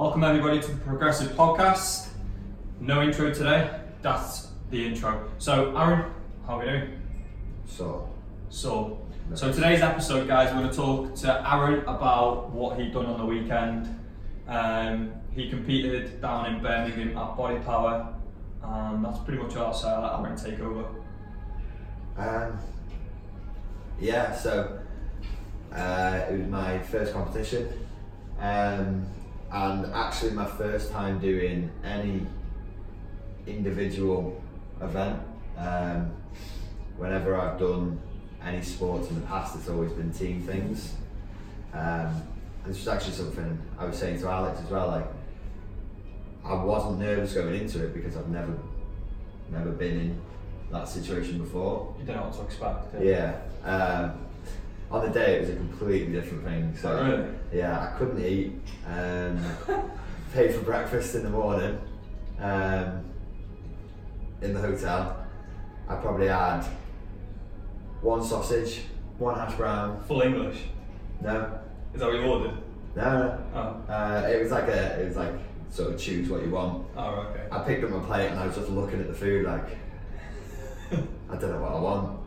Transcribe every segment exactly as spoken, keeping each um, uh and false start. Welcome everybody to the Progressive Podcast. No intro today, that's the intro. So Aaron, how are we doing? So. So. So today's episode, guys, we're going to talk to Aaron about what he'd done on the weekend. Um, he competed down in Birmingham at Body Power, and that's pretty much all. So I'll let Aaron take over. Um, yeah, so uh, it was my first competition. Um, and actually my first time doing any individual event. Um, whenever I've done any sports in the past, it's always been team things. Um, and it's actually something I was saying to Alex as well, like, I wasn't nervous going into it because I've never never been in that situation before. You don't know what to expect, do you? Yeah. Um, on the day it was a completely different thing. So oh, really? Yeah, I couldn't eat. Um, paid for breakfast in the morning um, in the hotel. I probably had one sausage, one hash brown. Full English? No. Is that what you ordered? No. Oh. Uh, it was like a, it was like sort of choose what you want. Oh, okay. I picked up my plate and I was just looking at the food like, I don't know what I want,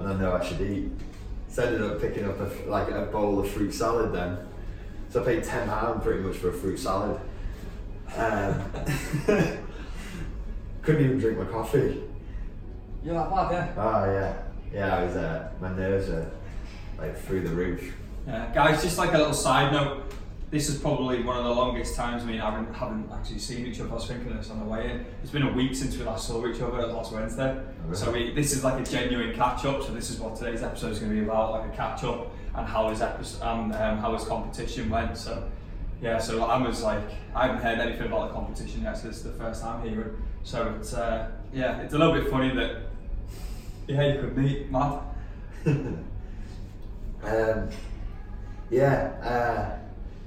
and I know I should eat. So I ended up picking up a, like a bowl of fruit salad then. So I paid ten pounds pretty much for a fruit salad. Um, couldn't even drink my coffee. You're like that bad, yeah? Oh yeah. Yeah, I was, uh, my nerves are like through the roof. Yeah, guys, just like a little side note, this is probably one of the longest times me and Aaron haven't actually seen each other. I was thinking of this on the way in. It's been a week since we last saw each other, last Wednesday. Oh, really? So we, this is like a genuine catch-up, so this is what today's episode is going to be about, like a catch-up and how his episode, and um, how his competition went. So yeah, so I was like, I haven't heard anything about the competition yet, so this is the first time hearing. So it's, uh, yeah, it's a little bit funny that, yeah, you could meet, Matt. um, yeah, uh,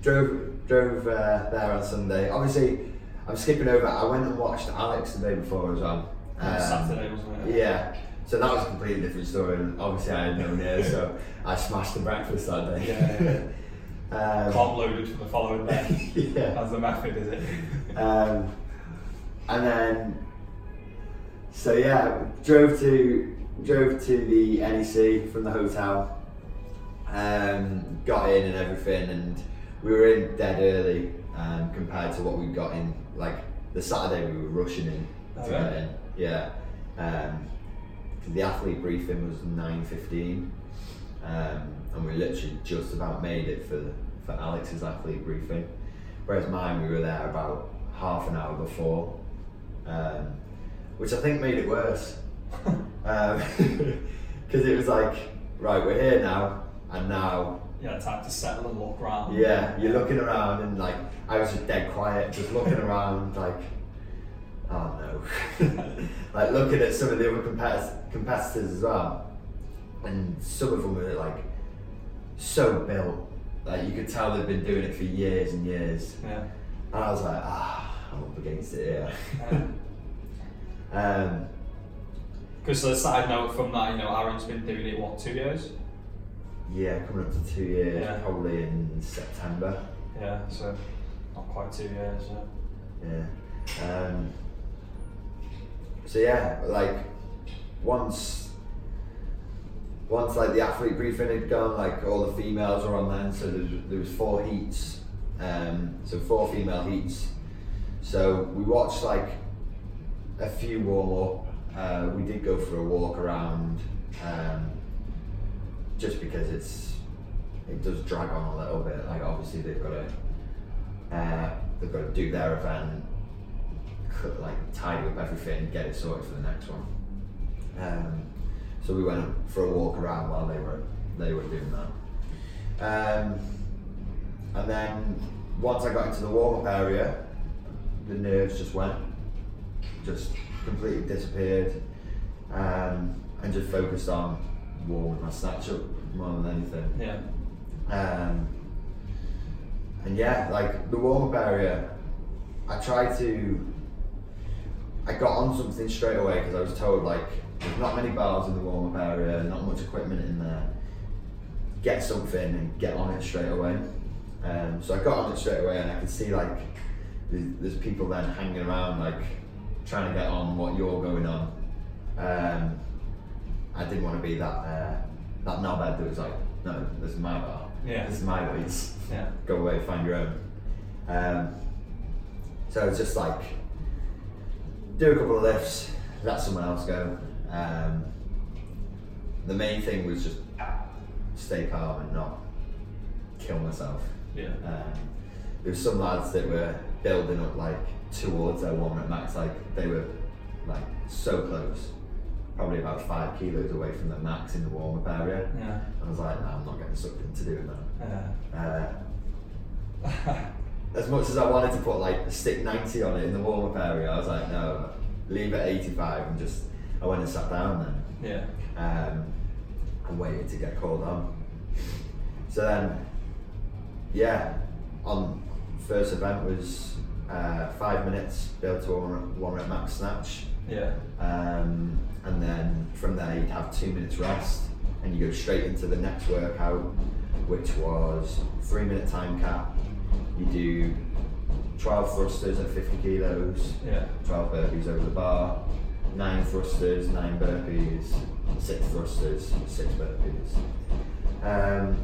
drove drove uh, there on Sunday. Obviously, I'm skipping over. I went and watched Alex the day before as well. Um, Saturday, wasn't it? Yeah. So that was a completely different story. And obviously, I had no near, so I smashed the breakfast that day. Yeah. yeah. um, Cop loaded for the following day. Yeah. That's the method, is it? um, and then, so yeah, drove to drove to the N E C from the hotel. Um, got in and everything, and we were in dead early um, compared to what we got in. Like the Saturday, we were rushing in oh, to yeah. get in. Yeah, um, the athlete briefing was nine fifteen, um, and we literally just about made it for for Alex's athlete briefing. Whereas mine, we were there about half an hour before, um, which I think made it worse because um, it was like, right, we're here now, and now. Yeah, it's time to settle and look around. Yeah, you're looking around and like, I was just dead quiet, just looking around like, oh no. Like looking at some of the other compet- competitors as well. And some of them were like, so built. Like you could tell they've been doing it for years and years. Yeah. And I was like, ah, I'm up against it here. Yeah. um, Because the side note from that, you know, Aaron's been doing it, what, two years? Yeah, coming up to two years, yeah. Probably in September. Yeah, so not quite two years, yeah. Yeah. Um, so yeah, like once, once like the athlete briefing had gone, like all the females were on then, so there, there was four heats, um, so four female heats. So we watched like a few warm up. Uh, we did go for a walk around. Um, just because it's it does drag on a little bit. Like obviously they've got to uh, they've got to do their event, cut, like tidy up everything, get it sorted for the next one. Um, so we went for a walk around while they were they were doing that. Um, and then once I got into the warm up area, the nerves just went, just completely disappeared, um, and just focused on warming my snatch up more than anything. Yeah. Um, and yeah, like the warm up area, I tried to, I got on something straight away because I was told like, there's not many bars in the warm up area, not much equipment in there. Get something and get on it straight away. Um, so I got on it straight away, and I could see like there's people then hanging around like trying to get on what you're going on. Um, I didn't want to be that uh, that knobhead that was like, no, this is my bar, yeah. This is my weights, yeah. Go away, find your own. Um, so it's just like, do a couple of lifts, let someone else go. Um, the main thing was just stay calm and not kill myself. Yeah. Um, there were some lads that were building up like towards their one rep max, like they were like so close, probably about five kilos away from the max in the warm up area. Yeah. I was like, no, I'm not getting sucked into doing that. Yeah. Uh, as much as I wanted to put like stick ninety on it in the warm up area, I was like, no, leave it eighty-five and just. I went and sat down then. Yeah. Um, and waited to get called on. So then, yeah, on first event was uh, five minutes build to one, one rep max snatch. Yeah. Um, and then from there you'd have two minutes rest, and you go straight into the next workout, which was three minute time cap. You do twelve thrusters at fifty kilos, yeah. twelve burpees over the bar, nine thrusters, nine burpees, six thrusters, six burpees. Um,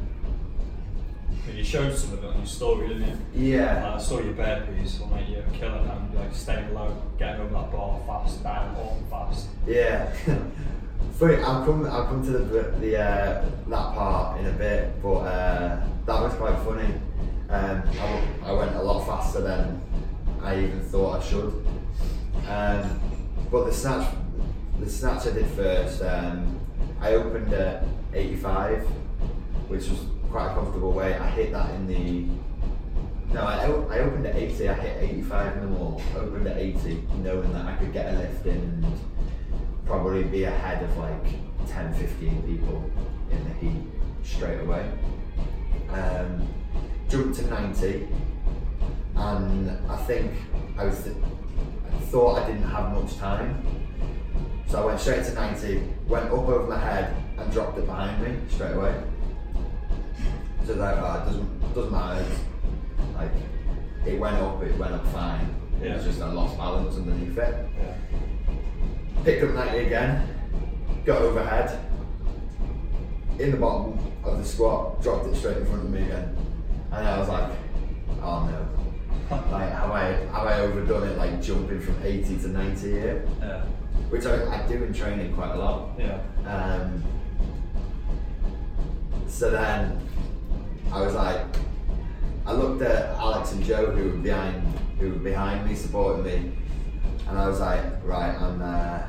and you showed some of it on your story, didn't you? Yeah. Like I saw your burpees, I'm like, you're killing them, like staying low, getting over that bar fast, down, all fast. Yeah. Funny, I'll come, I'll come to the, the uh, that part in a bit, but uh, that was quite funny. Um, I, I went a lot faster than I even thought I should. Um, but the snatch, the snatch I did first, um, I opened at eighty-five, which was quite a comfortable weight. I hit that in the, no, I, I opened at eighty, I hit eighty-five in the wall, opened at eighty, knowing that I could get a lift in and probably be ahead of like ten, fifteen people in the heat straight away. Um, Jumped to ninety, and I think I was th- I thought I didn't have much time, so I went straight to ninety, went up over my head and dropped it behind me straight away. So that uh, doesn't doesn't matter. Like it went up, it went up fine. Yeah. It was just I lost balance underneath it. Yeah. Picked up ninety again, got overhead in the bottom of the squat, dropped it straight in front of me again. And I was like, oh no. Like, have I have I overdone it, like jumping from eighty to ninety here? Yeah. Which I, I do in training quite a lot. Yeah. Um, so then I was like, I looked at Alex and Joe who were behind who were behind me, supporting me, and I was like, right, I'm uh,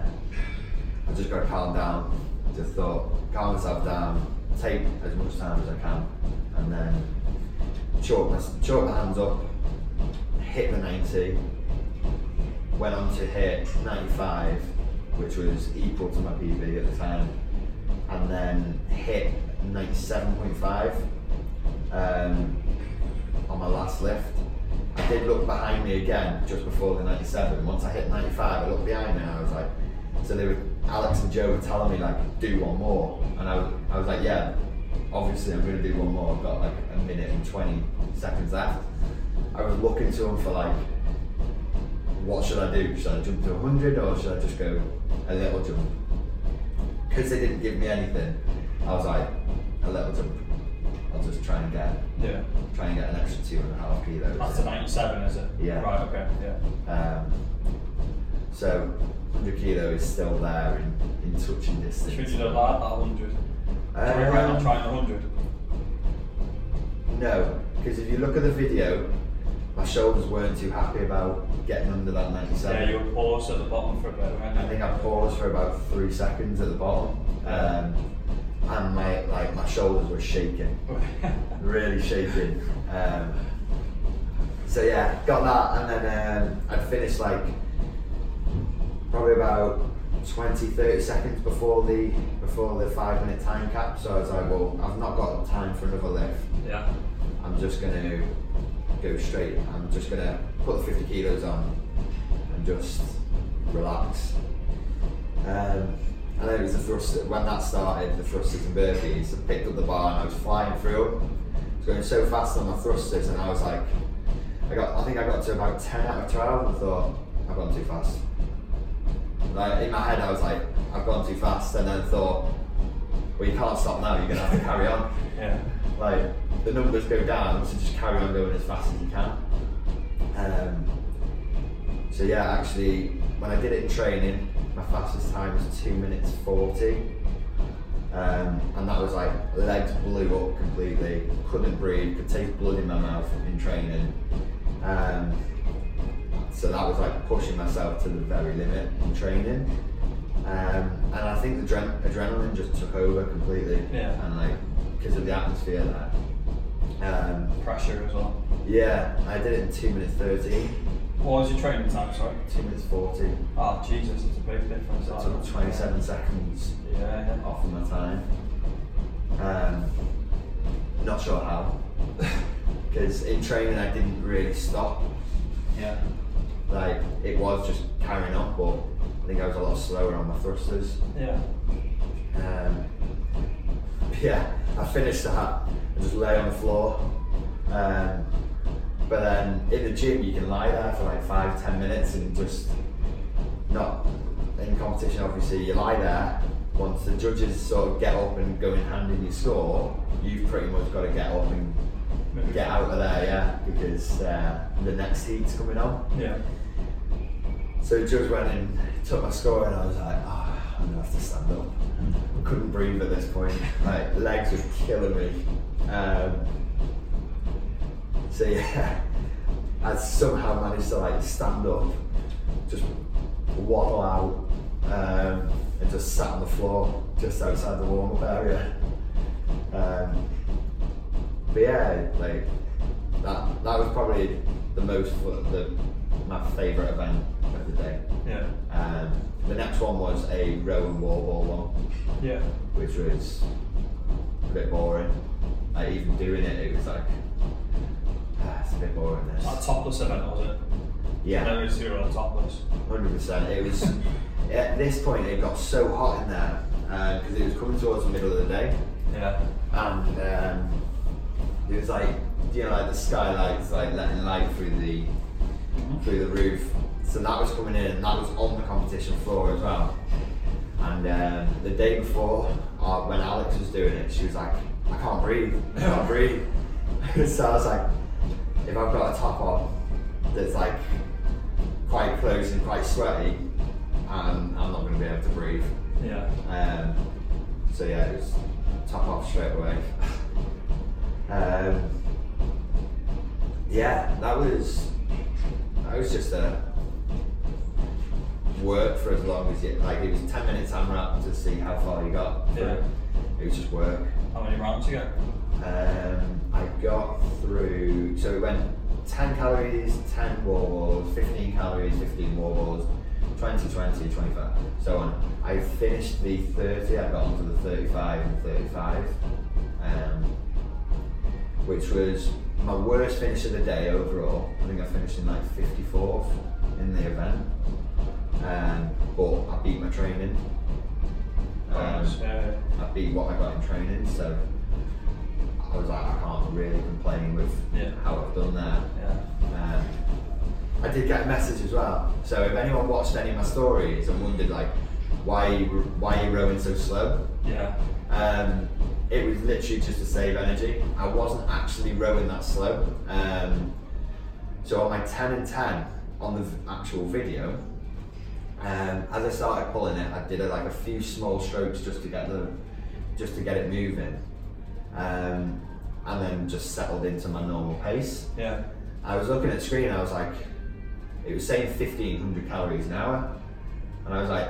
I just gotta calm down. I just thought, calm myself down, take as much time as I can, and then Chalk my, chalk my hands up, hit the ninety, went on to hit ninety-five, which was equal to my P B at the time, and then hit ninety-seven point five um, on my last lift. I did look behind me again just before the ninety-seven. Once I hit ninety-five, I looked behind me and I was like, so they were, Alex and Joe were telling me like, do one more, and I was, I was like, yeah. Obviously, I'm going to do one more. I've got like a minute and twenty seconds left. I was looking to him for like, what should I do? Should I jump to one hundred or should I just go a little jump? Because they didn't give me anything, I was like, a little jump. I'll just try and get, yeah, try and get an extra two and a half kilos. That's a ninety-seven, is it? Yeah. Right. Okay. Yeah. Um, so one hundred kilo is still there in, in touching distance. Should you do that? That one hundred. Um, so you're not trying one hundred? No, because if you look at the video, my shoulders weren't too happy about getting under that ninety-seven. Yeah, you were paused at the bottom for a bit, right? I think I paused for about three seconds at the bottom, um, and my like my shoulders were shaking, really shaking. Um, so yeah, got that, and then um, I finished like probably about twenty, thirty seconds before the before the five minute time cap. So I was like, well, I've not got time for another lift. Yeah. I'm just gonna go straight. I'm just gonna put the fifty kilos on and just relax. Um, and then it was the thrust. When that started, the thrusters and burpees, I picked up the bar and I was flying through them. going so fast on my thrusters, and I was like, I got, I think I got to about ten out of twelve and thought, I've gone too fast. Like, in my head I was like, I've gone too fast, and then thought, well, you can't stop now, you're going to have to carry on. Yeah. Like, the numbers go down, so just carry on going as fast as you can. Um, so yeah, actually, when I did it in training, my fastest time was two minutes forty. Um, and that was like, legs blew up completely, couldn't breathe, could taste blood in my mouth in training. Um, so that was like pushing myself to the very limit in training. Um, and I think the adren adrenaline just took over completely. Yeah. And like, because of the atmosphere there. Um, Pressure as well. Yeah, I did it in two minutes thirteen. What was your training time, sorry? two minutes forty. Oh, Jesus, it's a big difference. It took twenty-seven yeah. seconds yeah, yeah. off of my time. Um, not sure how. Because in training I didn't really stop. Yeah. Like, it was just carrying on, but I think I was a lot slower on my thrusters. Yeah. Um, yeah, I finished that. I just lay on the floor. Um, but then in the gym you can lie there for like five, ten minutes and just not in competition. Obviously, you lie there. Once the judges sort of get up and go in hand in your score, you've pretty much got to get up and get out of there, yeah, because uh, the next heat's coming on. Yeah. So the judge went in, took my score, and I was like, oh, I'm gonna have to stand up. I couldn't breathe at this point. Like, legs were killing me. Um, So yeah, I somehow managed to like stand up, just waddle out, um, and just sat on the floor just outside the warm-up area. Um, but yeah, like that—that that was probably the most, the my favourite event of the day. Yeah. Um, the next one was a row and wall ball one. Yeah. Which was a bit boring. Like, even doing it, it was like. It's a bit boring, this. That topless event, was it? Yeah. No, it was zero topless. one hundred percent. It was, at this point, it got so hot in there because uh, it was coming towards the middle of the day. Yeah. And um, it was like, you know, like the skylights, like letting light through the mm-hmm. through the roof. So that was coming in, and that was on the competition floor as well. And um, the day before, uh, when Alex was doing it, she was like, I can't breathe, I can't breathe. So I was like, if I've got a top on that's like quite close and quite sweaty, um, I'm not going to be able to breathe. Yeah. Um, so yeah, just top off straight away. um, yeah, that was that was just a work for as long as you like. It was ten minutes AMRAP to see how far you got. Yeah. It was just work. How many rounds you got? Um, I got through, so we went ten calories, ten wall balls, fifteen calories, fifteen wall balls, twenty, twenty, twenty-five, so on. I finished the thirty, I got onto the thirty-five and thirty-five, um, which was my worst finish of the day overall. I think I finished in like fifty-fourth in the event, um, but I beat my training. Um, I beat what I got in training, so I was like, I can't really complain with yeah. how I've done that. Yeah. Um, I did get a message as well. So if anyone watched any of my stories and wondered like, why are you, why are you rowing so slow? Yeah. Um, it was literally just to save energy. I wasn't actually rowing that slow. Um, so on my ten and ten on the actual video, um, as I started pulling it, I did a, like a few small strokes just to get the, just to get it moving. Um, and then just settled into my normal pace. Yeah. I was looking at the screen and I was like, it was saying fifteen hundred calories an hour, and I was like,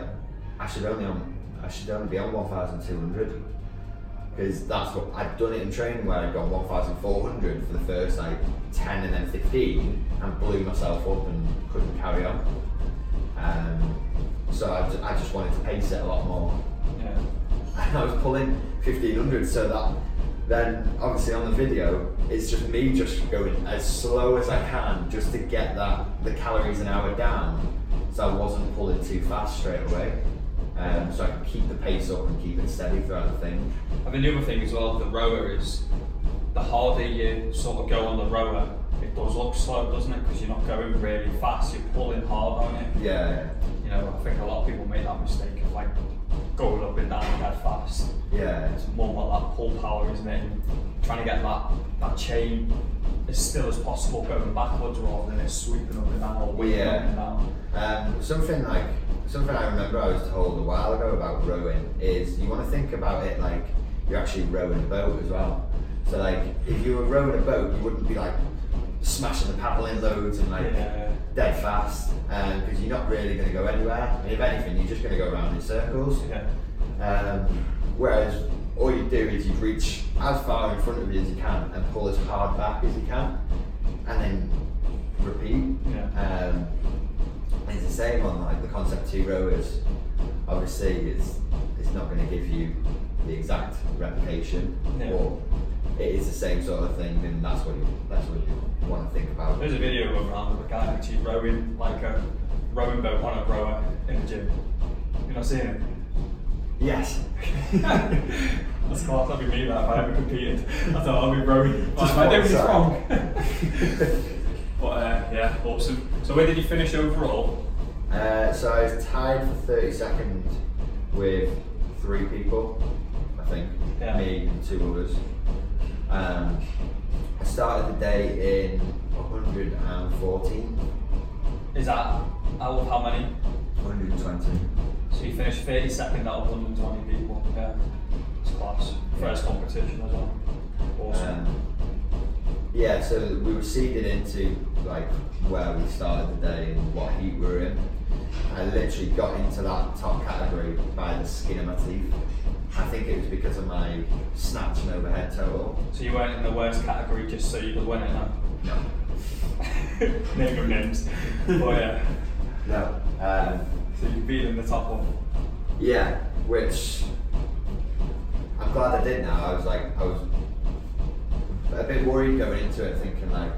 I should only on, I should only be on one thousand two hundred, because that's what I'd done it in training, where I'd gone one thousand four hundred for the first like ten and then fifteen, and blew myself up and couldn't carry on. Um, so I, I just wanted to pace it a lot more. Yeah. And I was pulling fifteen hundred, so that. Then obviously on the video, it's just me just going as slow as I can just to get that the calories an hour down, so I wasn't pulling too fast straight away, um, so I could keep the pace up and keep it steady throughout the thing. I mean, the other thing as well, the rower is the harder you sort of go on the rower, it does look slow, doesn't it? Because you're not going really fast, you're pulling hard on it. Yeah. You know, I think a lot of people make that mistake of like going up and down dead fast. Yeah. It's more like that pull power, isn't it? Trying to get that, that chain as still as possible going backwards rather than it sweeping up and down or whipping yeah. up and down. Um, something like, something I remember I was told a while ago about rowing is you want to think about it like you're actually rowing a boat as well. So like, if you were rowing a boat, you wouldn't be like smashing the paddle in loads and like yeah. dead fast, because um, you're not really going to go anywhere. And if anything, you're just going to go around in circles. Yeah. Um, whereas all you do is you reach as far in front of you as you can and pull as hard back as you can, and then repeat. Yeah. Um, it's the same on like the Concept Two rowers. Obviously, it's it's not going to give you the exact replication, no. or it is the same sort of thing, and that's what you that's what you want to think about. There's a video around of a guy actually rowing like a rowing boat on a rower in the gym. You're not seeing it? Yes. That's class. That'd be me that if I ever competed. I thought I'll be rowing. Just I don't think wrong. But uh, yeah, awesome. So where did you finish overall? Uh, so I was tied for thirty-second with three people, I think. Yeah. Me and two others. Um, I started the day in one hundred fourteen. Is that out of how many? one hundred twenty. So you finished thirty-second out of one hundred twenty people. Yeah, it's class. First yeah. competition as well. Awesome. Um, yeah, so we were seeded into like where we started the day and what heat we were in. I literally got into that top category by the skin of my teeth. I think it was because of my snatch and overhead total. So you weren't in the worst category just so you could win it now? No. Name of names. But yeah. No. Um, so you beat in the top one? Yeah, which I'm glad I did now. I was like, I was a bit worried going into it, thinking like,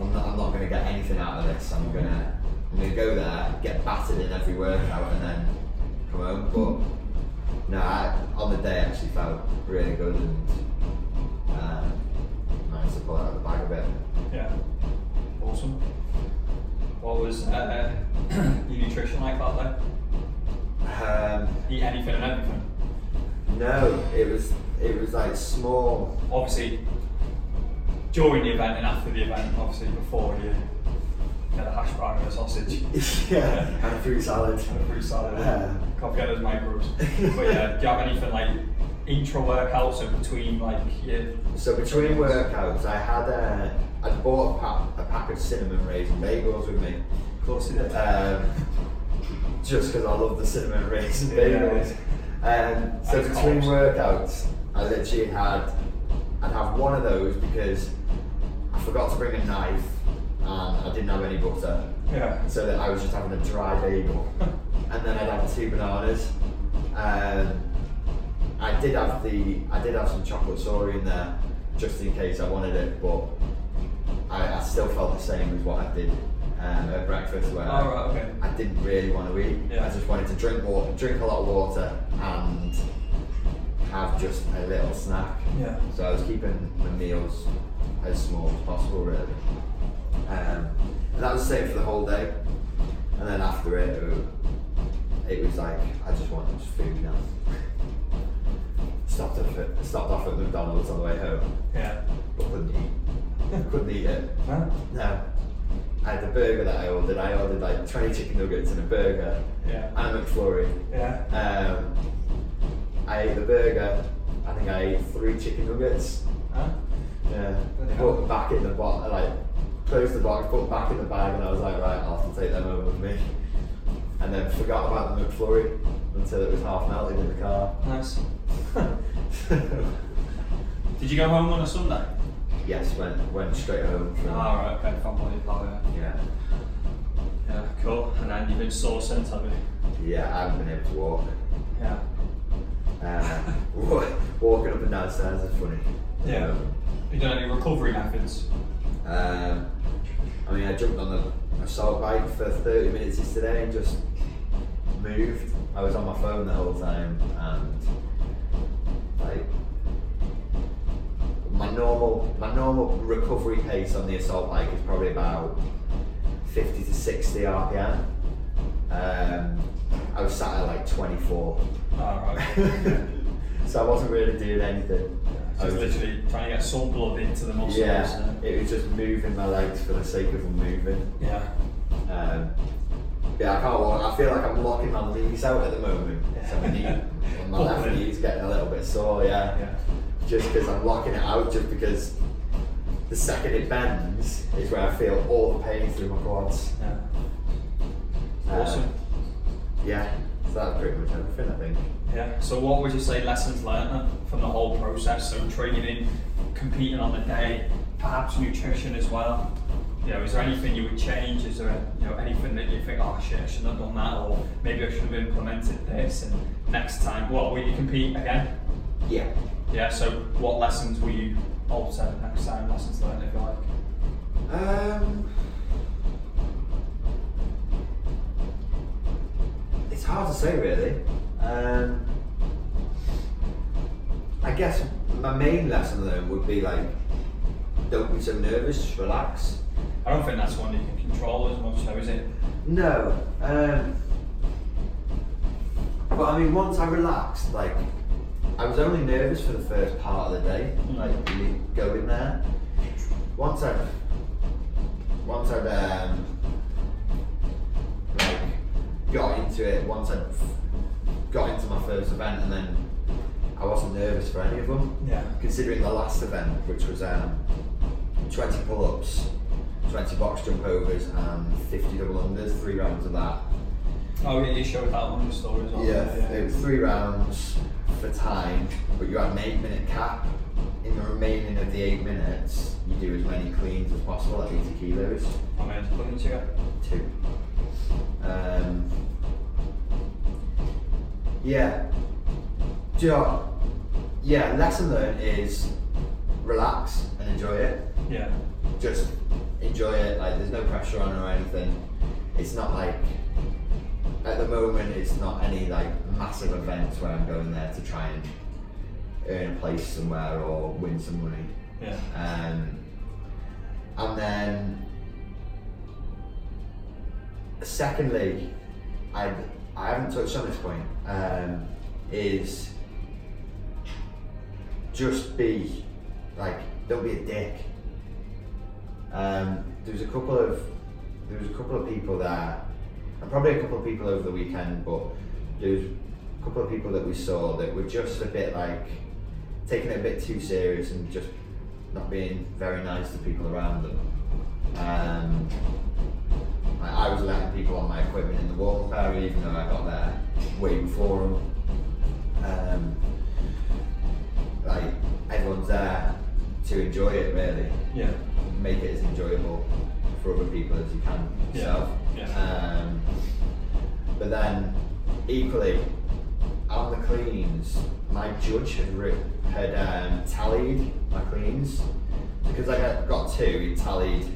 I'm not, I'm not going to get anything out of this. I'm going to I'm gonna go there, get battered in every workout and then come home. But no, I, on the day I actually felt really good and um, managed to pull it out of the bag a bit. Yeah, awesome. What was uh, your nutrition like that day? Um, Eat anything and everything? No, it was it was like small. Obviously, during the event and after the event, obviously before you had a hash brown and a sausage. Yeah, and a fruit salad. And a fruit salad. Yeah. Can't forget those micros. But yeah, do you have anything like intra workouts or between like your? So between workouts, I had a I bought a pack, a pack of cinnamon raisin bagels with me. Of course you did. Um, just because I love the cinnamon raisin bagels. Yeah. Um, so and between workouts, I literally had I'd have one of those because I forgot to bring a knife and I didn't have any butter. Yeah. So that I was just having a dry bagel. And then I'd have two bananas. Um, I did have the I did have some chocolate soy in there just in case I wanted it, but I, I still felt the same as what I did um, at breakfast, where oh, right, okay. I didn't really want to eat. Yeah. I just wanted to drink water, drink a lot of water, and have just a little snack. Yeah. So I was keeping the meals as small as possible, really. Um, and that was the same for the whole day. And then after it. it was, It was like, I just wanted food now. Stopped off at, stopped off at McDonald's on the way home. Yeah. But couldn't eat. Couldn't eat it. Huh? No. I had the burger that I ordered. I ordered like twenty chicken nuggets and a burger. Yeah. And a McFlurry. Yeah. Um, I ate the burger. I think I ate three chicken nuggets. Huh? Yeah. They put back in the box, like, closed the box, put back in the bag, and I was like, right, I'll have to take them home with me. And then forgot about the McFlurry until it was half melted in the car. Nice. Did you go home on a Sunday? Yes, went went straight home. From ah, right, okay, from Body Power. Yeah. Yeah, cool. And then you've been sore since, haven't you? Yeah, I haven't been able to walk. Yeah. Uh, walking up and down stairs is funny. Yeah. Um, you done any recovery methods? Um, I mean, I jumped on the assault bike for thirty minutes yesterday and just moved. I was on my phone the whole time and like my normal my normal recovery pace on the assault bike is probably about fifty to sixty R P M. Um, I was sat at like twenty-four. Oh, right. So I wasn't really doing anything. I was literally trying to get some blood into the muscles. Yeah, so. It was just moving my legs for the sake of them moving. Yeah. Um, yeah, I can't walk. I feel like I'm locking my knees out at the moment. So my, knee, my left knee's getting a little bit sore, yeah. yeah. Just because I'm locking it out, just because the second it bends is where I feel all the pain through my quads. Yeah. Um, awesome. Yeah, so that's pretty much everything, I think. Yeah, so what would you say lessons learned from the whole process? So training in, competing on the day, perhaps nutrition as well. You know, is there anything you would change? Is there you know anything that you think, oh shit, I shouldn't have done that, or maybe I should have implemented this, and next time, what, will you compete again? Yeah. Yeah, so what lessons will you alter next time, lessons learned, if you like? Um, it's hard to say really. Um, I guess my main lesson learned would be like, don't be so nervous, just relax. I don't think that's one that you can control as much though, is it? No, um, but I mean once I relaxed, like I was only nervous for the first part of the day, mm. like really going there. Once I've, once I've um, like got into it, once I've got into my first event, and then I wasn't nervous for any of them. Yeah. Considering the last event, which was um, twenty pull-ups, twenty box jump overs, and fifty double unders, three rounds of that. Oh, yeah, you showed that one in the story as well. Yeah, yeah, it was three rounds for time, but you had an eight-minute cap. In the remaining of the eight minutes, you do as many cleans as possible at eighty kilos. How many cleans you got? Two. Um, Yeah, do you know, yeah, lesson learned is relax and enjoy it. Yeah. Just enjoy it, like there's no pressure on or anything. It's not like, at the moment, it's not any like massive events where I'm going there to try and earn a place somewhere or win some money. Yeah. Um, and then, secondly, I'd, I haven't touched on this point, um, is just be, like, don't be a dick. Um, there was a couple of, there was a couple of people there, and probably a couple of people over the weekend, but there was a couple of people that we saw that were just a bit like, taking it a bit too serious and just not being very nice to people around them. Um, I was letting people on my equipment in the warm-up area, even though I got there waiting for them. Um, like everyone's there to enjoy it, really. Yeah. Make it as enjoyable for other people as you can yourself. Yeah. Yeah. Um, but then, equally, on the cleans, my judge had had um, tallied my cleans because I had got two. He tallied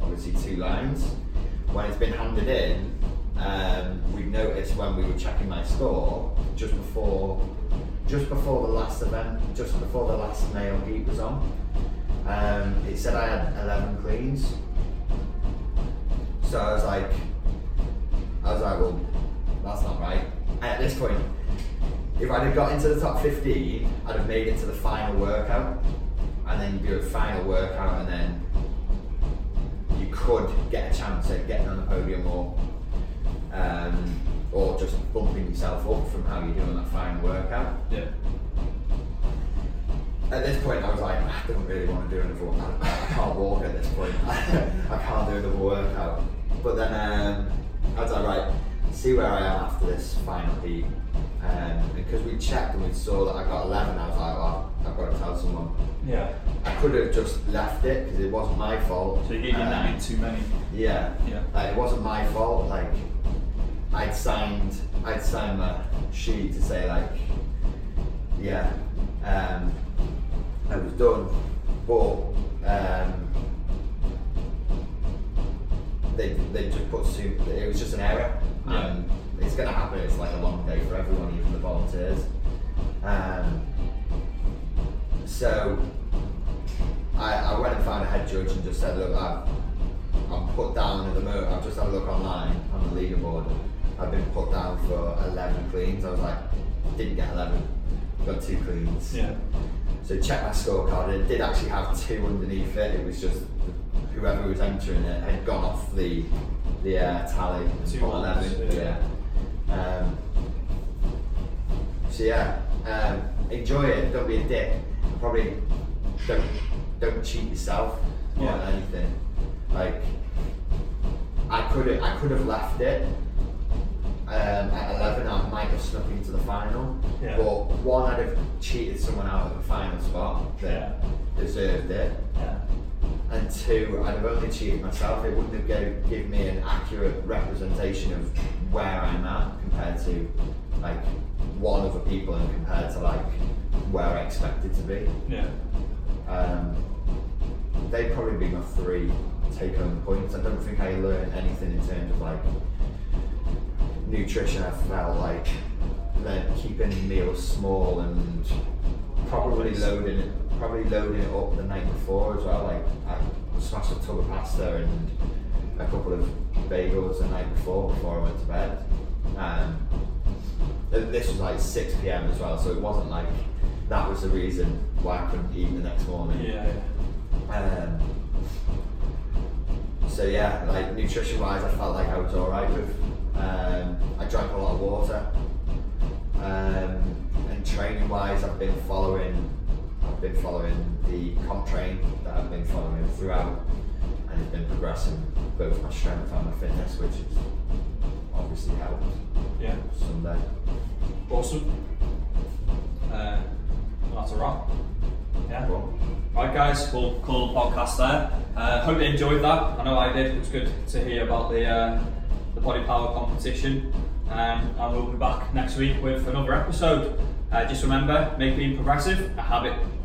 obviously two lines. When it's been handed in, um, we've noticed when we were checking my score just before, just before the last event, just before the last male heat was on, um, it said I had eleven cleans. So I was like, I was like, well, that's not right. And at this point, if I'd have got into the top fifteen, I'd have made it to the final workout, and then you do a final workout, and then could get a chance at getting on the podium or um, or just bumping yourself up from how you're doing that fine workout. Yeah. At this point I was like, I don't really want to do another one. I can't walk at this point. I can't do another workout. But then um, I was like, right, see where I am after this final heat. Um, because we checked and we saw that I got eleven, I was like, well, I've got to tell someone. Yeah. I could have just left it because it wasn't my fault. So you gave um, your nine too many. Yeah. Yeah. Like, it wasn't my fault. Like, I'd signed, I'd signed my sheet to say like, yeah, um, I was done. But um, they they just put suit. It was just an error. Yeah. Um, it's going to happen. It's like a long day for everyone, even the volunteers. Um, so I, I went and found a head judge and just said, look, I've, I'm put down at the moment. I've just had a look online on the leaderboard. I've been put down for eleven cleans. I was like, didn't get eleven, got two cleans. Yeah. So check my scorecard. It did actually have two underneath it. It was just whoever was entering it had gone off the the uh, tally. Two put eleven. Yeah. yeah. Um, so yeah, um, enjoy it. Don't be a dick. Probably don't don't cheat yourself or yeah. anything. Like I could I could have left it. Um, at eleven, I might have snuck into the final, yeah. but one, I'd have cheated someone out of the final spot that yeah. deserved it, yeah. and two, I'd have only cheated myself. It wouldn't have gave, give me an accurate representation of where I'm at compared to like one other people and compared to like where I expected to be. Yeah, um, they'd probably be my three take-home points. I don't think I learned anything in terms of like. Nutrition, I felt like that keeping meals small and probably loading it, probably loading it up the night before as well. Like I smashed a tub of pasta and a couple of bagels the night before before I went to bed. Um, this was like six p m as well, so it wasn't like that was the reason why I couldn't eat the next morning. Yeah. Um, so yeah, like nutrition-wise, I felt like I was alright with. Um, I drank a lot of water, um, and training-wise, I've been following. I've been following the comp train that I've been following throughout, and it's been progressing both my strength and my fitness, which has obviously helped. Yeah. Sunday. Awesome. Uh, well, that's a wrap. Yeah. Cool. Right, guys. We'll call the podcast there. Uh, hope you enjoyed that. I know I did. It was good to hear about the. Uh, the Body Power competition, um, and we'll be back next week with another episode. Uh, just remember, make being progressive a habit.